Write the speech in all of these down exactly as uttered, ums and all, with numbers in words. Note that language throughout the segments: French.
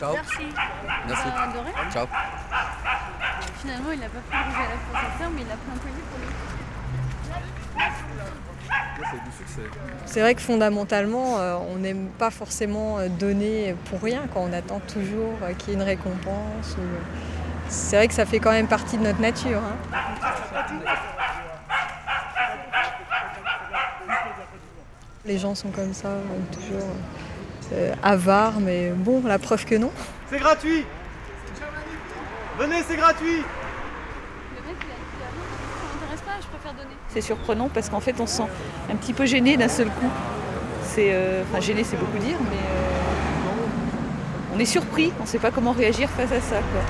Ciao. Merci. Merci. Euh, Ciao. Finalement, il n'a pas pris le rouge à lèvres pour sa sœur, mais il a pris un poignet pour lui. C'est du succès. C'est vrai que fondamentalement, on n'aime pas forcément donner pour rien, quand on attend toujours qu'il y ait une récompense. C'est vrai que ça fait quand même partie de notre nature. Hein. Les gens sont comme ça, toujours euh, avares, mais bon, la preuve que non. C'est gratuit. Venez, c'est gratuit. Le mec, il a dit ah non, ça m'intéresse pas, je préfère donner. C'est surprenant parce qu'en fait, on se sent un petit peu gêné d'un seul coup. C'est, euh, enfin, gêné, c'est beaucoup dire, mais euh, on est surpris, on ne sait pas comment réagir face à ça, quoi.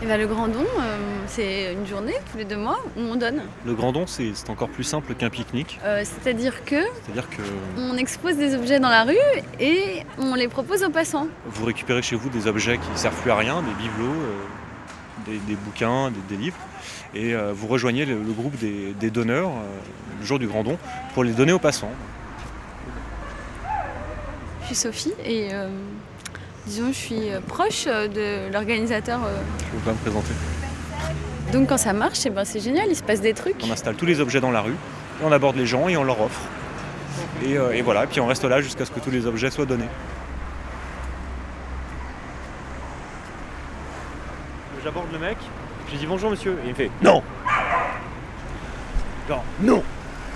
Et bah, le Grand Don, euh, c'est une journée tous les deux mois où on donne. Le Grand Don, c'est, c'est encore plus simple qu'un pique-nique. Euh, c'est-à-dire que, c'est-à-dire que on expose des objets dans la rue et on les propose aux passants. Vous récupérez chez vous des objets qui ne servent plus à rien, des bibelots, euh, des, des bouquins, des, des livres, et euh, vous rejoignez le, le groupe des, des donneurs euh, le jour du Grand Don pour les donner aux passants. Je suis Sophie et... Euh... Disons, je suis proche de l'organisateur. Je peux pas me présenter. Donc quand ça marche, eh ben, c'est génial, il se passe des trucs. On installe tous les objets dans la rue, et on aborde les gens et on leur offre. Et, euh, et voilà, et puis on reste là jusqu'à ce que tous les objets soient donnés. J'aborde le mec, je lui dis bonjour monsieur, et il me fait non. Genre non,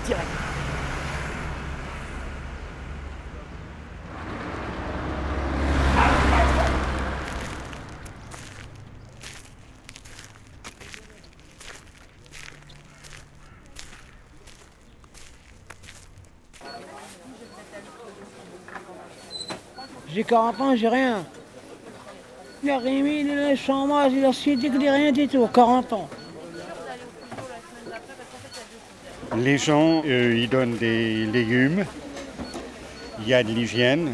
direct. J'ai quarante ans, j'ai rien. Il a Rémi, il est chômage, il a assédics, il a rien du tout, quarante ans. Les gens, euh, ils donnent des légumes, il y a de l'hygiène,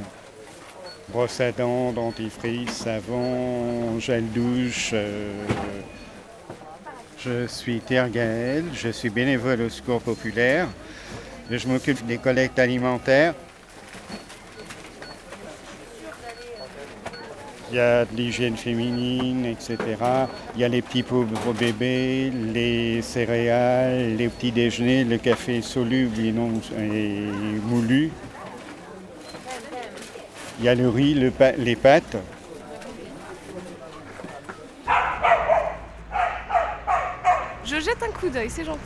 brosse à dents, dentifrice, savon, gel douche. Euh... Je suis Thierry Gaël, je suis bénévole au Secours Populaire, je m'occupe des collectes alimentaires. Il y a de l'hygiène féminine, et cetera. Il y a les petits pauvres bébés, les céréales, les petits déjeuners, le café soluble et, non, et moulu. Il y a le riz, le pa- les pâtes. Je jette un coup d'œil, c'est gentil.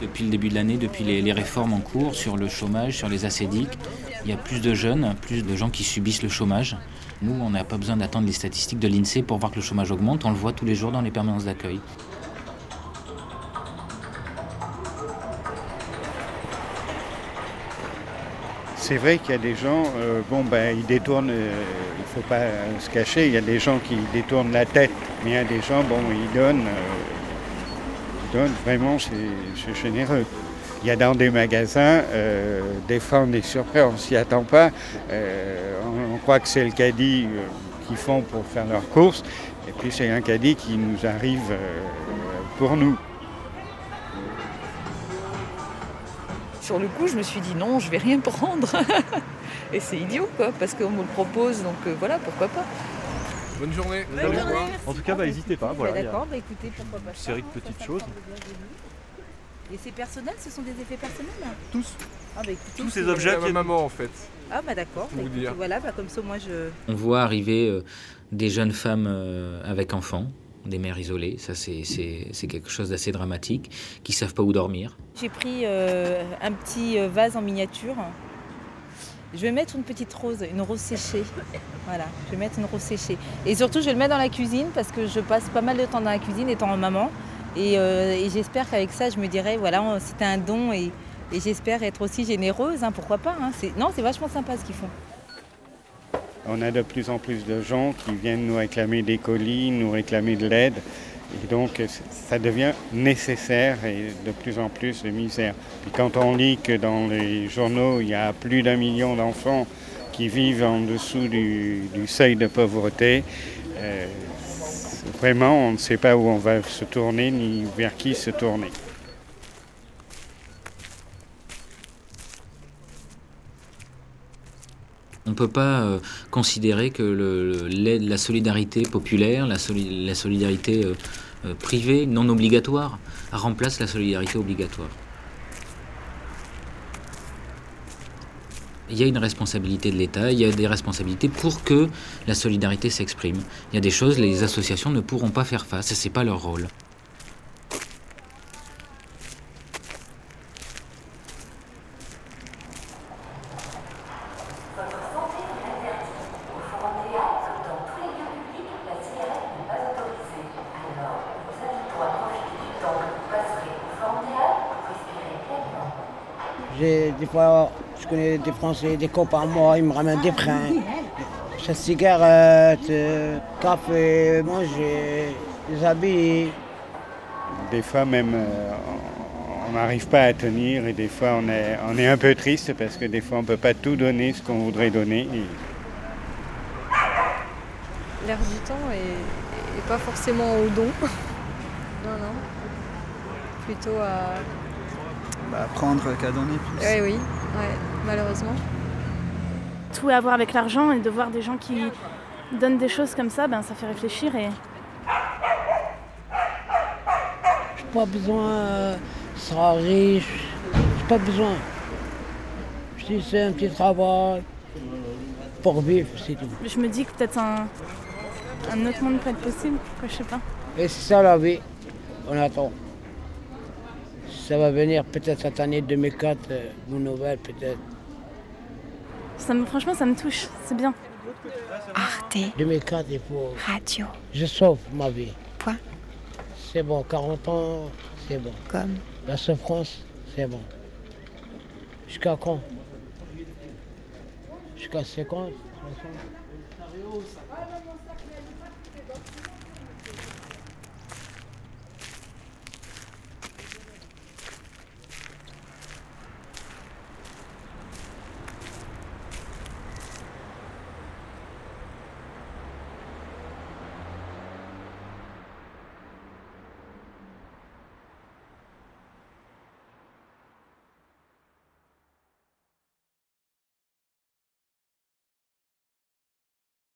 Depuis le début de l'année, depuis les, les réformes en cours sur le chômage, sur les assédics, il y a plus de jeunes, plus de gens qui subissent le chômage. Nous, on n'a pas besoin d'attendre les statistiques de l'INSEE pour voir que le chômage augmente. On le voit tous les jours dans les permanences d'accueil. C'est vrai qu'il y a des gens, euh, bon ben ils détournent, euh, il ne faut pas euh, se cacher, il y a des gens qui détournent la tête. Mais il y a des gens, bon, ils donnent... Euh, Donne, vraiment, c'est, c'est généreux. Il y a dans des magasins, euh, des fois on est surpris, on ne s'y attend pas. Euh, on, on croit que c'est le caddie euh, qu'ils font pour faire leurs courses. Et puis c'est un caddie qui nous arrive euh, pour nous. Sur le coup, je me suis dit non, je ne vais rien prendre. Et c'est idiot, quoi, parce qu'on me le propose, donc euh, voilà, pourquoi pas. Bonne journée. Bonne journée. En tout cas, bah, n'hésitez pas. Voilà, d'accord, bah, écoutez, pourquoi pas. Une série de petites choses. Et c'est personnel, ce sont des effets personnels hein. Tous. Ah, bah, écoutez, tous ces objets qui est maman en fait. Ah bah d'accord. Bah, écoutez, voilà, bah, comme ça moi je. On voit arriver euh, des jeunes femmes euh, avec enfants, des mères isolées. Ça c'est c'est c'est quelque chose d'assez dramatique, qui savent pas où dormir. J'ai pris euh, un petit vase en miniature. Je vais mettre une petite rose, une rose séchée. Voilà, je vais mettre une rose séchée. Et surtout, je vais le mettre dans la cuisine parce que je passe pas mal de temps dans la cuisine étant maman. Et, euh, et j'espère qu'avec ça, je me dirai, voilà, c'était un don et, et j'espère être aussi généreuse, hein, pourquoi pas. Hein. C'est, non, c'est vachement sympa ce qu'ils font. On a de plus en plus de gens qui viennent nous réclamer des colis, nous réclamer de l'aide. Et donc, ça devient nécessaire et de plus en plus de misère. Puis quand on lit que dans les journaux, il y a plus d'un million d'enfants qui vivent en dessous du, du seuil de pauvreté, euh, vraiment, on ne sait pas où on va se tourner ni vers qui se tourner. On ne peut pas euh, considérer que le, le, la solidarité populaire, la, soli- la solidarité euh, euh, privée, non obligatoire, remplace la solidarité obligatoire. Il y a une responsabilité de l'État, il y a des responsabilités pour que la solidarité s'exprime. Il y a des choses, les associations ne pourront pas faire face, et ce n'est pas leur rôle. J'ai des fois, je connais des Français, des copains à moi, ils me ramènent des freins, des cigarettes, euh, café, manger, des habits. Des fois même, euh, on n'arrive pas à tenir et des fois on est, on est un peu triste parce que des fois on ne peut pas tout donner ce qu'on voudrait donner. Et... L'air du temps n'est pas forcément au don, non, non, plutôt à... Bah, prendre qu'à donner plus. Oui, oui, ouais, malheureusement. Tout à voir avec l'argent et de voir des gens qui donnent des choses comme ça, ben, ça fait réfléchir. Et... J'ai pas besoin euh, de sera riche, j'ai pas besoin. Si c'est un petit travail pour vivre, c'est tout. Je me dis que peut-être un, un autre monde peut être possible, quoi, je sais pas. Et c'est ça la vie, on attend. Ça va venir peut-être cette année deux mille quatre, euh, une nouvelle peut-être. Ça me, franchement, ça me touche, c'est bien. Arte. deux mille quatre, il faut... Radio. Je sauve ma vie. Point. C'est bon, quarante ans, c'est bon. Comme. La souffrance, c'est bon. Jusqu'à quand? Jusqu'à cinquante, soixante.